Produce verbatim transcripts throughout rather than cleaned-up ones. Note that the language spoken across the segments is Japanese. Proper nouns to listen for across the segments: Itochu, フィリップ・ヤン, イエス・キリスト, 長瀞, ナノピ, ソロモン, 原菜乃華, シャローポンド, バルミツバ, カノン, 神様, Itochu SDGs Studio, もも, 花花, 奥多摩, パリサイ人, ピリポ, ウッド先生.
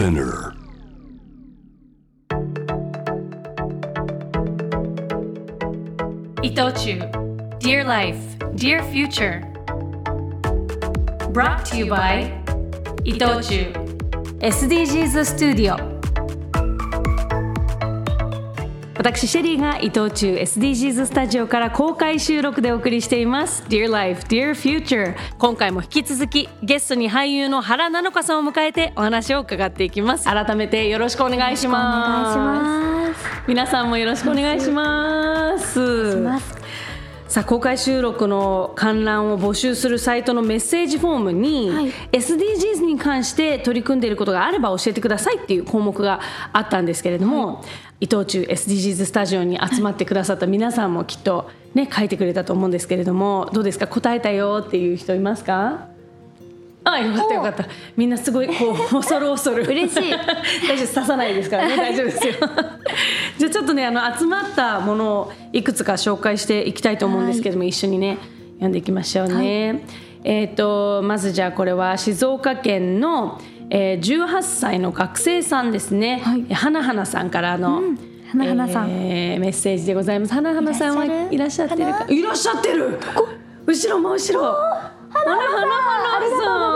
Spinner. イトチュ Dear Life, Dear Future. Brought to you by イトチュ エスディージーズ Studio。私シェリーがイトチュ エスディージーズ スタジオから公開収録でお送りしています Dear Life, Dear Future。 今回も引き続きゲストに俳優の原菜乃華さんを迎えてお話を伺っていきます。改めてよろしくお願いします。よろしくお願いします。皆さんもよろしくお願いします。お願いします。さあ、公開収録の観覧を募集するサイトのメッセージフォームに、はい、エスディージーズ に関して取り組んでいることがあれば教えてくださいっていう項目があったんですけれども、はい、イトチュ エスディージーズ スタジオに集まってくださった皆さんもきっと、ね、書いてくれたと思うんですけれども、どうですか、答えたよっていう人いますか？あ、よかったよかった。みんなすごいこう恐る恐る嬉しい大丈夫、刺さないですからね、大丈夫ですよじゃあちょっとね、あの集まったものをいくつか紹介していきたいと思うんですけども、はい、一緒にね読んでいきましょうね、はい、えーとまずじゃあこれは静岡県の、えー、じゅうはっさいの学生さんですね、はい、花花さんからの、うん花花さん、えー、メッセージでございます。花花さんはいらっしゃってるかいらっしゃってる後ろも後ろ花花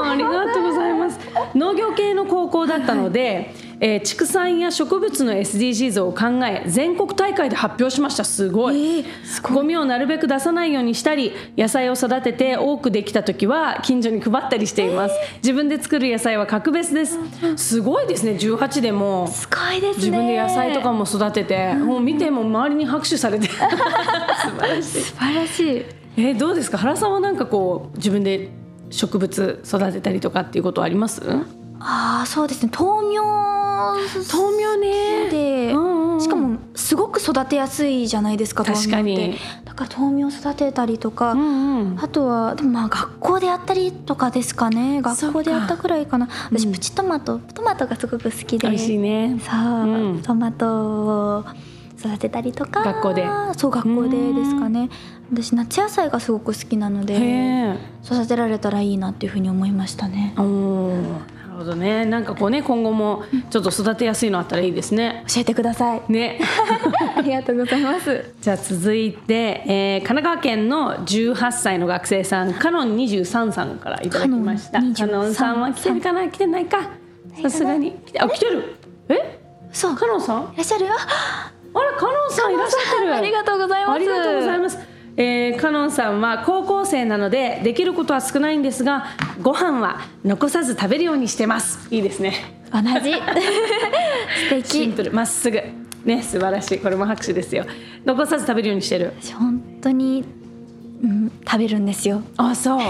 さんありがとうございます。農業系の高校だったので、はいはいえー、畜産や植物の エスディージーズ を考え全国大会で発表しました。すごい、えー、すごい。ゴミをなるべく出さないようにしたり、野菜を育てて多くできた時は近所に配ったりしています、えー、自分で作る野菜は格別です。すごいですね。じゅうはちでもすごいですね。自分で野菜とかも育てて、うん、もう見ても周りに拍手されて素晴らしい素晴らしい。えー、どうですか、原さんはなんかこう自分で植物育てたりとかっていうことはあります？あ、そうですね、豆苗豆苗ねで、うんうん、しかもすごく育てやすいじゃないですか。確かに、だから豆苗育てたりとか、うんうん、あとはでもまあ学校でやったりとかですかね。学校でやったくらいかな。私プチトマト、トマトがすごく好きで、美味しいね。そう、うん、トマトを育てたりとか、学校で、そう学校でですかね。私夏野菜がすごく好きなので育てられたらいいなっていうふうに思いましたね。お、なるほどね。なんかこうね、今後もちょっと育てやすいのあったらいいですね、教えてくださいねありがとうございます。じゃあ続いて、えー、神奈川県のじゅうはっさいの学生さん、カノンにじゅうさんさんからいただきました。カノンさんは来てるかな、来てないか、さすがに来て、あ、来てる、え、そう、カノンさんいらっしゃるよ。あら、カノンさんいらっしゃってる。ありがとうございます。ありがとうございます。えー、カノンさんは高校生なのでできることは少ないんですが、ご飯は残さず食べるようにしてます。いいですね、同じ素敵、シンプル、まっすぐね、素晴らしい。これも拍手ですよ。残さず食べるようにしてる。私本当に、うん、食べるんですよ。あ、そう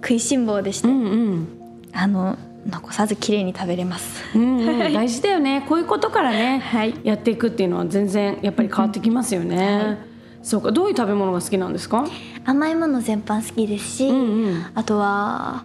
食いしん坊でして、うんうん、あの残さず綺麗に食べれます、うんうん、大事だよねこういうことからね、はい、やっていくっていうのは全然やっぱり変わってきますよね、うんはい、そうか。どういう食べ物が好きなんですか？甘いもの全般好きですし、うんうん、あとは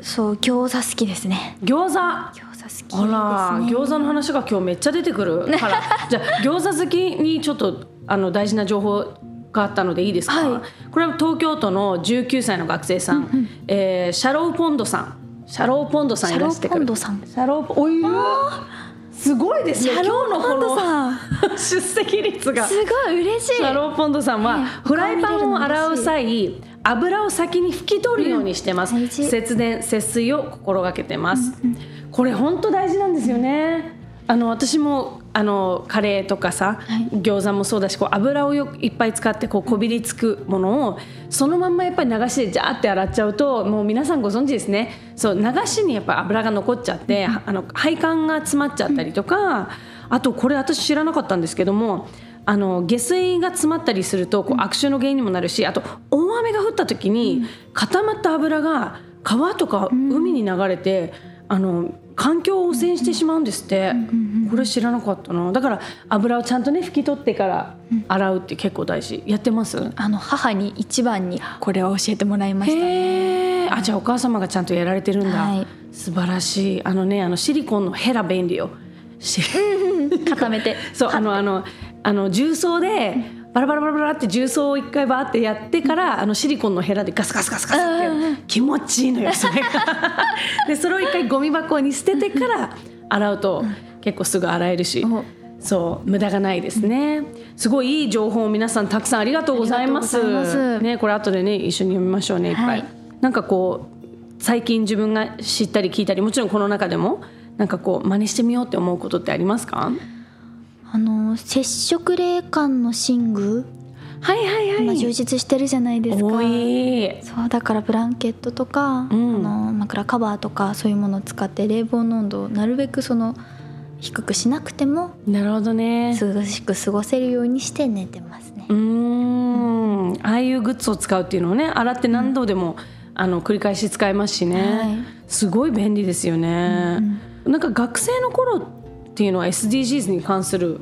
そう、餃子好きですね。餃子餃子好きですね。あら、餃子の話が今日めっちゃ出てくるからじゃあ餃子好きにちょっとあの大事な情報があったのでいいですか、はい、これは東京都のじゅうきゅうさいの学生さん、うんうんえー、シャローポンドさんシャローポンドさんいらっしゃってくる。シャローポンドさん。シャロー、おい、すごいですよ。今日のこの出席率がすごい嬉しい。シャローポンドさんはフライパンを洗う際、油を先に拭き取るようにしてます、うん、節電節水を心がけてます、うんうん、これ本当大事なんですよね。あの私もあのカレーとかさ、はい、餃子もそうだし、こう油をよいっぱい使ってこうこびりつくものをそのまんまやっぱり流しでジャーって洗っちゃうと、もう皆さんご存知ですね。そう、流しにやっぱ油が残っちゃって、うん、あの配管が詰まっちゃったりとか、うん、あとこれ私知らなかったんですけども、あの下水が詰まったりするとこう悪臭の原因にもなるし、あと大雨が降った時に固まった油が川とか海に流れて、うん、あの環境を汚染してしまうんですって、うんうんうん、これ知らなかったな。だから油をちゃんとね拭き取ってから洗うって結構大事。やってます？あの母に一番にこれを教えてもらいましたね。へー、あ、じゃあお母様がちゃんとやられてるんだ、はい、素晴らしい。あのね、あのシリコンのヘラ便利よ。固めてそう、あのあのあの重曹でバラバラバラバラって重曹を一回バーってやってから、うん、あのシリコンのヘラでガスガスガスガスって気持ちいいのよそれがでそれを一回ゴミ箱に捨ててから洗うと結構すぐ洗えるし、うん、そう無駄がないですね、うん、すごいいい情報を皆さんたくさんありがとうございます、ありがとうございます、ね、これ後でね一緒に読みましょうねいっぱい、はい、なんかこう最近自分が知ったり聞いたりもちろんこの中でもなんかこう真似してみようって思うことってありますか？あの接触冷感の寝具、はいはいはい、今充実してるじゃないですか。多い。そうだからブランケットとか、うん、あの枕カバーとかそういうものを使って冷房の温度をなるべくその低くしなくても、なるほどね、涼しく過ごせるようにして寝てますね。うーん、ああいうグッズを使うっていうのをね、洗って何度でも、うん、あの繰り返し使えますしね、はい、すごい便利ですよね、うんうん、なんか学生の頃っていうのは エスディージーズ に関する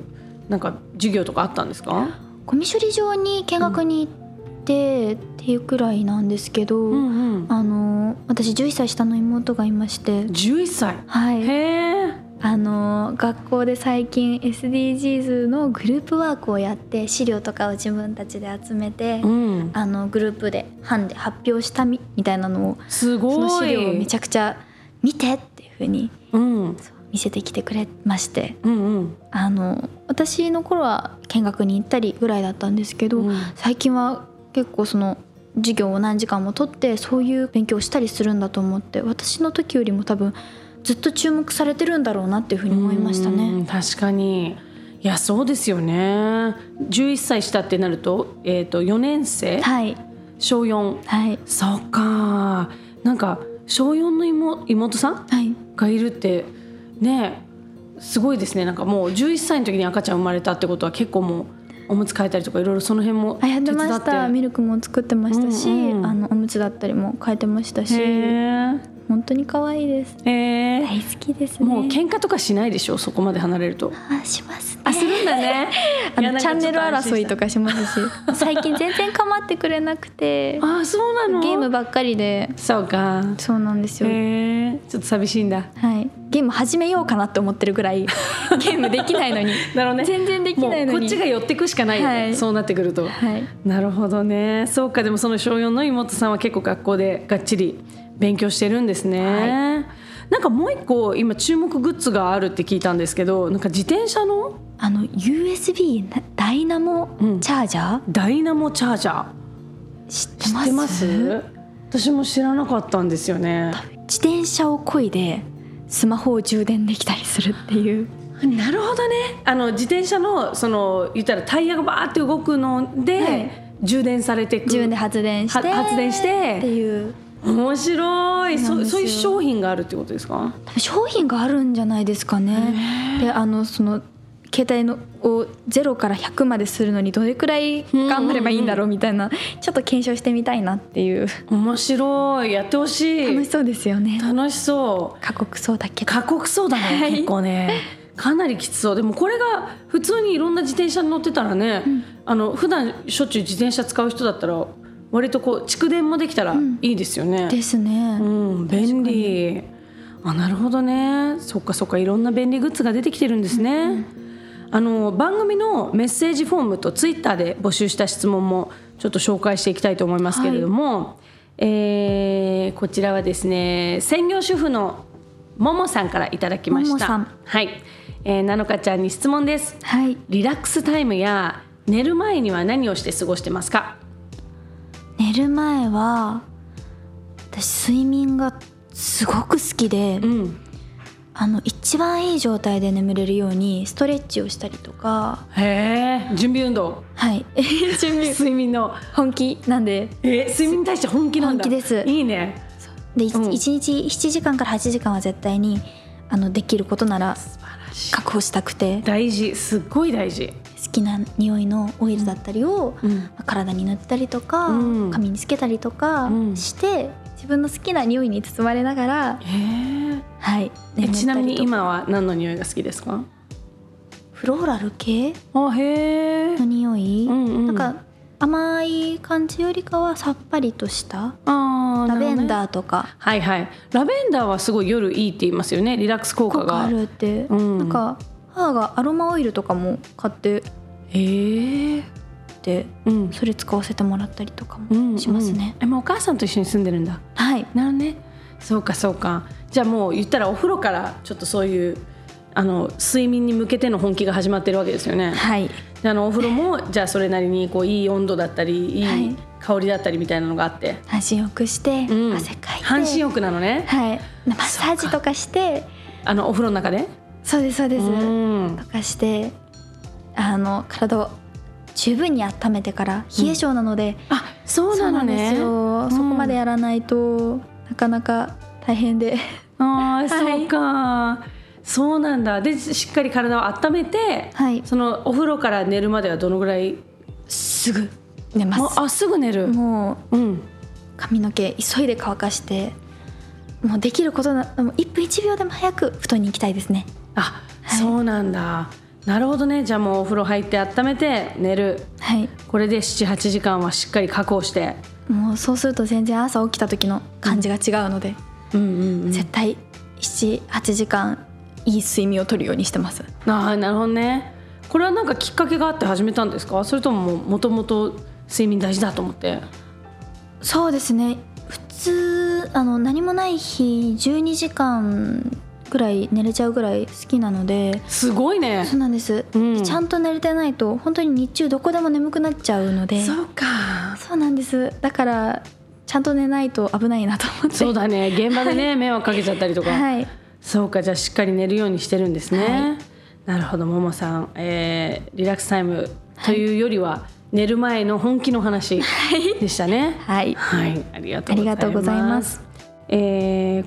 なんか授業とかあったんですか？ゴミ処理場に見学に行ってっていうくらいなんですけど、うんうん、あの私じゅういっさい下の妹がいまして、じゅういっさい、はい、へー、あの学校で最近 エスディージーズ のグループワークをやって、資料とかを自分たちで集めて、うん、あのグループで班で発表した み, みたいなのを、すごい、その資料をめちゃくちゃ見てっていう風に、うん、見せてきてくれまして、うんうん、あの私の頃は見学に行ったりぐらいだったんですけど、うん、最近は結構その授業を何時間も取ってそういう勉強をしたりするんだと思って、私の時よりも多分ずっと注目されてるんだろうなっていうふうに思いましたね。うん、確かに、いやそうですよね。じゅういっさい下ってなると、えーとよねん生、はい、小よん、はい、そうか、なんか小よんの 妹, 妹さん、はい、がいるってね、すごいですね。なんかもうじゅういっさいの時に赤ちゃん生まれたってことは、結構もうおむつ替えたりとかいろいろその辺も手伝って、やってました。ミルクも作ってましたし、うんうん、あのおむつだったりも替えてましたし、本当に可愛いです、えー、大好きですね。もう喧嘩とかしないでしょ、そこまで離れると。あ、しますね。あ、するんだねあのチャンネル争いとかしますし最近全然構ってくれなくてあ、そうなの。ゲームばっかりで。そうか、そうなんですよ、えー、ちょっと寂しいんだ。はい、ゲーム始めようかなって思ってるぐらいゲームできないのになるほど、ね、全然できないのに、もうこっちが寄ってくしかない、ね、はい、そうなってくると、はい、なるほどね。そうか、でもその小よんの妹さんは結構学校でがっちり勉強してるんですね、はい、なんかもう一個今注目グッズがあるって聞いたんですけど、なんか自転車のあの ユーエスビー ダイナモチャージャー、うん、ダイナモチャージャー知ってます？知ってます？私も知らなかったんですよね。自転車を漕いでスマホを充電できたりするっていう。なるほどね。あの自転車のその言ったらタイヤがバーって動くので、はい、充電されていく、自分で発電して発電してっていう。面白い。 そ, そういう商品があるってことですか？多分商品があるんじゃないですかね。で、あのその携帯のをゼロからひゃくまでするのにどれくらい頑張ればいいんだろうみたいな、うんうんうん、ちょっと検証してみたいなっていう。面白い、やってほしい。楽しそうですよね。楽しそう。過酷そうだけど。過酷そうだね、はい、結構ね、かなりきつそう。でもこれが普通にいろんな自転車に乗ってたらね、うん、あの普段しょっちゅう自転車使う人だったら割とこう蓄電もできたらいいですよね、うん、ですね、うん、便利。あ、なるほどね。そっかそっか、いろんな便利グッズが出てきてるんですね、うんうん、あの番組のメッセージフォームとツイッターで募集した質問もちょっと紹介していきたいと思いますけれども、はい、えー、こちらはですね、専業主婦のももさんからいただきました。ももさん、はい、えー、なのかちゃんに質問です、はい、リラックスタイムや寝る前には何をして過ごしてますか？寝る前は私睡眠がすごく好きで、うん、あの一番いい状態で眠れるようにストレッチをしたりとか。へえ、準備運動。はい準備睡眠の本気なんで。え、睡眠に対して本気なんだ。本気です。いいね。で、うん、いちにちしちじかんからはちじかんは絶対にあのできることなら確保したくて。大事、すっごい大事。好きな匂いのオイルだったりを、うん、体に塗ったりとか、うん、髪につけたりとかして、うん、自分の好きな匂いに包まれながら、はい、え、ちなみに今は何の匂いが好きですか？フローラル系の匂い、うんうん、なんか甘い感じよりかはさっぱりとしたラベンダーとか、ね、はいはい、ラベンダーはすごい夜いいって言いますよね。リラックス効果があるって、うん、なんか母がアロマオイルとかも買って、えー、て、うん、それ使わせてもらったりとかもしますね、うんうん、え、お母さんと一緒に住んでるんだ。はい、なるほどね。そうかそうか。じゃあもう言ったらお風呂からちょっとそういうあの睡眠に向けての本気が始まってるわけですよね。はい。で、あのお風呂もじゃあそれなりにこういい温度だったりいい香りだったりみたいなのがあって、半身浴して、うん、汗かいて。半身浴なのね。はい。マッサージとかして、あのお風呂の中で。そうですそうです。うん、とかして、あの体を十分に温めてから冷え性なので、うん、あ、そうなのね。そうなんですよ。そこまでやらないとなかなか大変で。ああ、そうか。そうなんだ。で、しっかり体を温めて、はい、そのお風呂から寝るまではどのぐらい？すぐ寝ます。あ、あ、すぐ寝る。もう、うん、髪の毛急いで乾かして、もうできることな、もういっぷんいちびょうでも早く布団に行きたいですね。あ、はい、そうなんだ。なるほどね。じゃあもうお風呂入って温めて寝る。はい。これでななはちじかんはしっかり確保して。もうそうすると全然朝起きた時の感じが違うので、うんうんうん、絶対ななはちじかん。いい睡眠を取るようにしてます。あ、なるほどね。これはなんかきっかけがあって始めたんですか？それとももともと睡眠大事だと思って？そうですね。普通あの何もない日じゅうにじかんくらい寝れちゃうぐらい好きなので。すごいね。そうなんです、うん、ちゃんと寝れてないと本当に日中どこでも眠くなっちゃうので。そうか。そうなんです。だからちゃんと寝ないと危ないなと思って。そうだね。現場でね、はい、迷惑かけちゃったりとか。はい。そうか。じゃあしっかり寝るようにしてるんですね、はい、なるほど。ももさん、えー、リラックスタイムというよりは、はい、寝る前の本気の話でしたね。はい、はい、ありがとうございます。ありがとうございます、え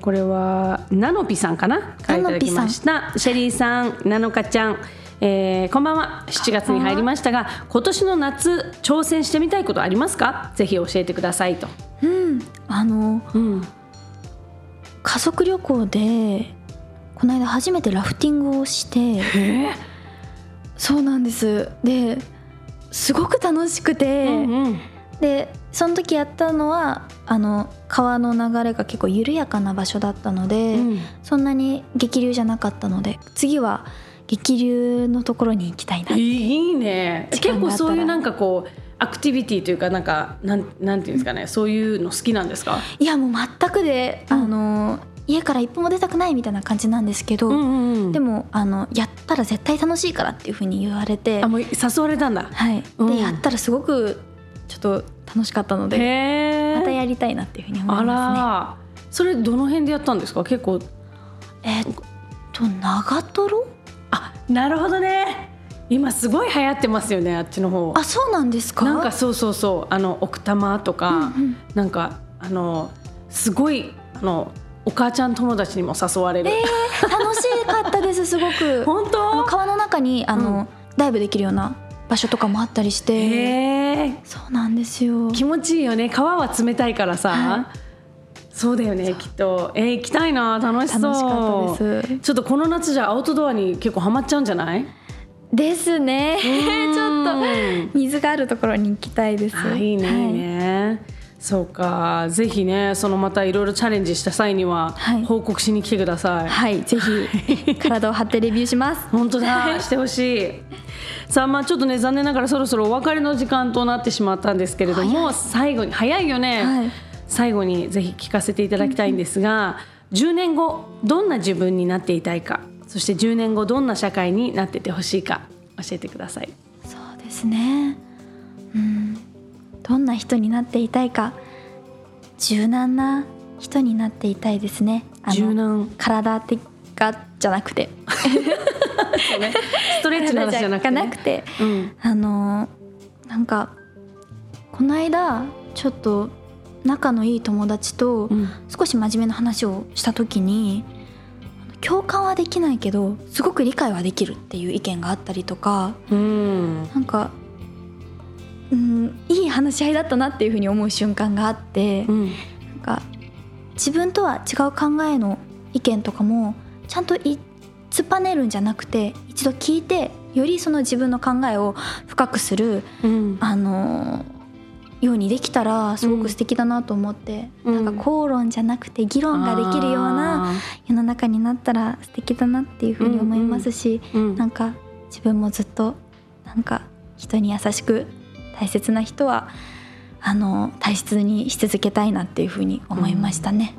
ー、これはナノピさんかな、書いていただきました。シェリーさん、ナノカちゃん、えー、こんばんは。しちがつに入りましたが、今年の夏挑戦してみたいことありますか？ぜひ教えてくださいと。うん、あの、うん、家族旅行でこの間初めてラフティングをして、えー、そうなんです。ですごく楽しくて、うんうん、でその時やったのはあの川の流れが結構緩やかな場所だったので、うん、そんなに激流じゃなかったので、次は激流のところに行きたいな。いいね。結構そういうなんかこうアクティビティというかなんかなんなんていうんですかね、うん、そういうの好きなんですか？いやもう全くで、うん、あの家から一歩も出たくないみたいな感じなんですけど、うんうんうん、でもあのやったら絶対楽しいからっていう風に言われて。あ、もう誘われたんだ。はい、うん、でやったらすごくちょっと楽しかったので、へー、またやりたいなっていう風に思いますね。あら、それどの辺でやったんですか？結構えー、っと長瀞。あ、なるほどね。今すごい流行ってますよね、あっちの方。あ、そうなんですか。なんかそうそうそう、あの奥多摩とか、うんうん、なんかあのすごいあのお母ちゃん友達にも誘われる、えー、楽しかったです。すごく本当あの川の中にあの、うん、ダイブできるような場所とかもあったりして、えー、そうなんですよ。気持ちいいよね。川は冷たいからさ、はい、そうだよねきっと。えー、行きたいな。楽しそう。楽しかったです。ちょっとこの夏じゃアウトドアに結構ハマっちゃうんじゃないですね。ちょっと水があるところに行きたいです。あ、いいね、はい、いいね。そうか。ぜひね、そのまたいろいろチャレンジした際には報告しに来てください。はい、はい、ぜひ体を張ってレビューします。本当だ、してほしい。さあ、まあちょっとね、残念ながらそろそろお別れの時間となってしまったんですけれども、最後に早いよね、はい、最後にぜひ聞かせていただきたいんですが、じゅうねんごどんな自分になっていたいか、そしてじゅうねんごどんな社会になっててほしいか教えてください。そうですね、うん、どんな人になっていたいか、柔軟な人になっていたいですね。あの柔軟、体的がじゃなくてそう、ね、ストレッチの話じゃなくて、ね、なくて、うん、あのなんかこの間ちょっと仲のいい友達と少し真面目な話をした時に、うん、共感はできないけどすごく理解はできるっていう意見があったりとか、うん、なんかうん、いい話し合いだったなっていうふうに思う瞬間があって、うん、なんか自分とは違う考えの意見とかもちゃんと突っぱねるんじゃなくて、一度聞いてよりその自分の考えを深くする、うん、あのようにできたらすごく素敵だなと思って、うん、なんか口論じゃなくて議論ができるような世の中になったら素敵だなっていうふうに思いますし、うんうんうん、なんか自分もずっとなんか人に優しく大切な人はあの大切にし続けたいなっていうふうに思いましたね、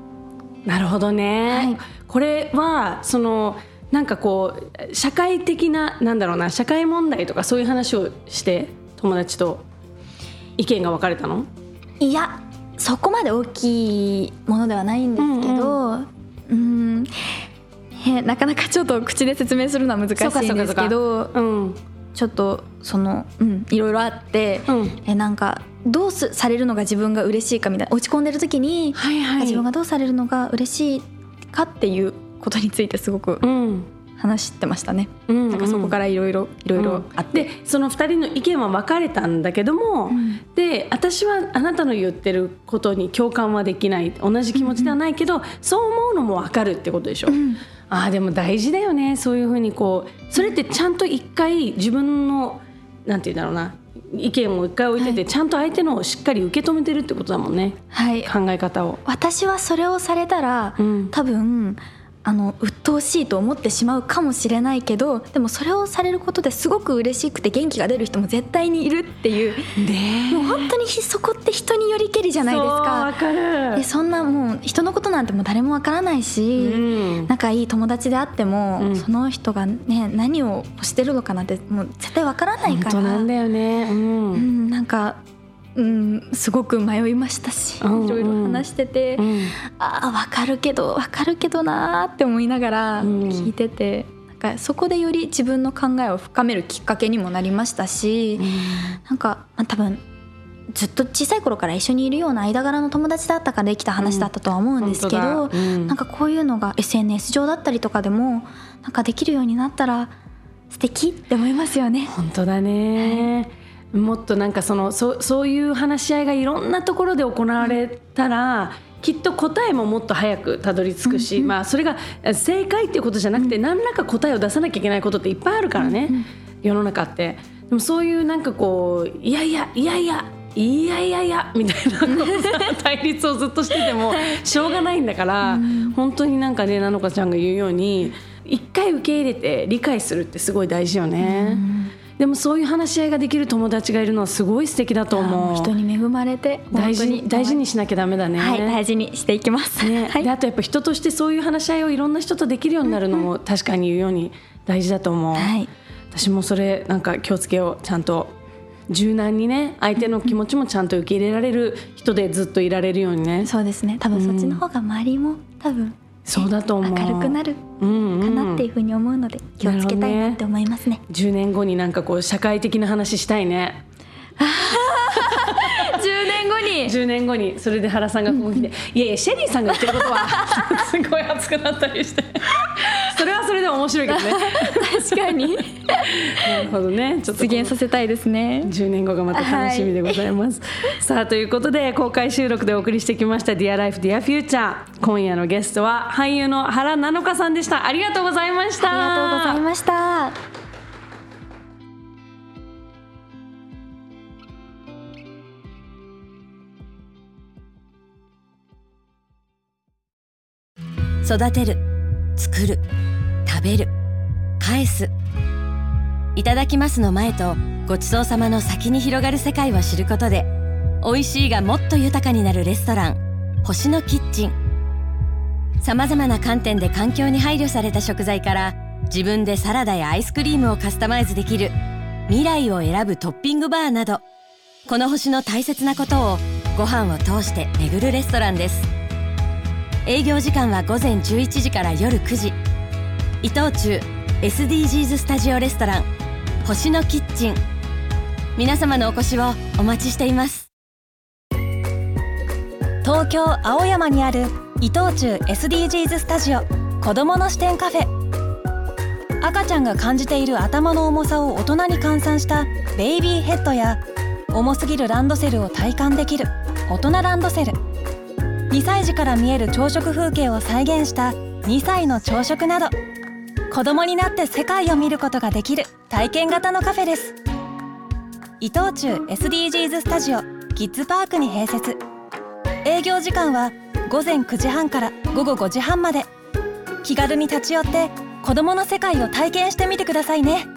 うん、なるほどね、はい、これはそのなんかこう社会的ななんだろうな社会問題とかそういう話をして友達と意見が分かれたの？いやそこまで大きいものではないんですけど、うんうん、うーんなかなかちょっと口で説明するのは難しいんですけど、うん、ちょっとその、うん、いろいろあって、うん、えなんかどうされるのが自分が嬉しいかみたいな落ち込んでる時に、はいはい、自分がどうされるのが嬉しいかっていうことについてすごく話してましたね、うん、なんかそこからいろいろいろいろあって、うん、でそのふたりの意見は分かれたんだけども、うん、で私はあなたの言ってることに共感はできない同じ気持ちではないけど、うん、そう思うのも分かるってことでしょ、うん、あでも大事だよねそういうふうにこうそれってちゃんと一回自分のなんていうんだろうな意見を一回置いてて、はい、ちゃんと相手のをしっかり受け止めてるってことだもんね、はい、考え方を私はそれをされたら、うん、多分あの鬱陶しいと思ってしまうかもしれないけどでもそれをされることですごく嬉しくて元気が出る人も絶対にいるっていう、ね、もう本当にそこって人によりけりじゃないですか。そう分かる。でそんなもう人のことなんてもう誰もわからないし、うん、仲いい友達であっても、うん、その人が、ね、何をしてるのかなんてもう絶対わからないから本当なんだよね、うんうん、なんかうん、すごく迷いましたしいろいろ話してて、うんうん、ああ分かるけど分かるけどなって思いながら聞いてて、うん、なんかそこでより自分の考えを深めるきっかけにもなりましたし、うん、なんか多分ずっと小さい頃から一緒にいるような間柄の友達だったからできた話だったとは思うんですけど、うんうん、なんかこういうのが エスエヌエス 上だったりとかでもなんかできるようになったら素敵って思いますよね。本当だね、はいもっとなんかその そ, そういう話し合いがいろんなところで行われたら、うん、きっと答えももっと早くたどり着くし、うんうんまあ、それが正解っていうことじゃなくて、うん、何らか答えを出さなきゃいけないことっていっぱいあるからね、うんうん、世の中ってでもそういうなんかこういやいやいやいやいやいやいやみたいな対立をずっとしててもしょうがないんだから、うん、本当になんかねなのかちゃんが言うように一回受け入れて理解するってすごい大事よね、うんでもそういう話し合いができる友達がいるのはすごい素敵だと思う。人に恵まれて大事に大事にしなきゃダメだね、はい、大事にしていきます、ねはい、であとやっぱ人としてそういう話し合いをいろんな人とできるようになるのも確かに言うように大事だと思う、はい、私もそれなんか気をつけようちゃんと柔軟にね相手の気持ちもちゃんと受け入れられる人でずっといられるようにねそうですね多分そっちの方が周りも多分そうだと思う明るくなるかなっていうふうに思うので気をつけたいなって思います ね,、うんうん、ねじゅうねんごになんかこう社会的な話したいねじゅうねんごにじゅうねんごにそれで原さんがここ来て、うん、いやいやシェリーさんが言ってることはすごい熱くなったりしてそれはそれで面白いけどね確かになるほどねちょっと実現させたいですねじゅうねんごがまた楽しみでございます、はい、さあということで公開収録でお送りしてきました Dear Life Dear Future 今夜のゲストは俳優の原菜乃華さんでした。ありがとうございました。ありがとうございました。育てる、作る、食べる、返す。いただきますの前とごちそうさまの先に広がる世界を知ることで、美味しいがもっと豊かになるレストラン、星のキッチン。さまざまな観点で環境に配慮された食材から、自分でサラダやアイスクリームをカスタマイズできる、未来を選ぶトッピングバーなど、この星の大切なことをご飯を通して巡るレストランです。営業時間は午前じゅういちじから夜くじ。Itochu エスディージーズ Studio レストラン星のキッチン。皆様のお越しをお待ちしています。東京青山にある Itochu エスディージーズ Studio 子どもの視点カフェ。赤ちゃんが感じている頭の重さを大人に換算したベイビーヘッドや重すぎるランドセルを体感できる大人ランドセル、にさいじから見える朝食風景を再現したにさいの朝食など、子供になって世界を見ることができる体験型のカフェです。伊藤忠 エスディージーズ スタジオキッズパークに併設。営業時間は午前くじはんから午後ごじはんまで。気軽に立ち寄って子供の世界を体験してみてくださいね。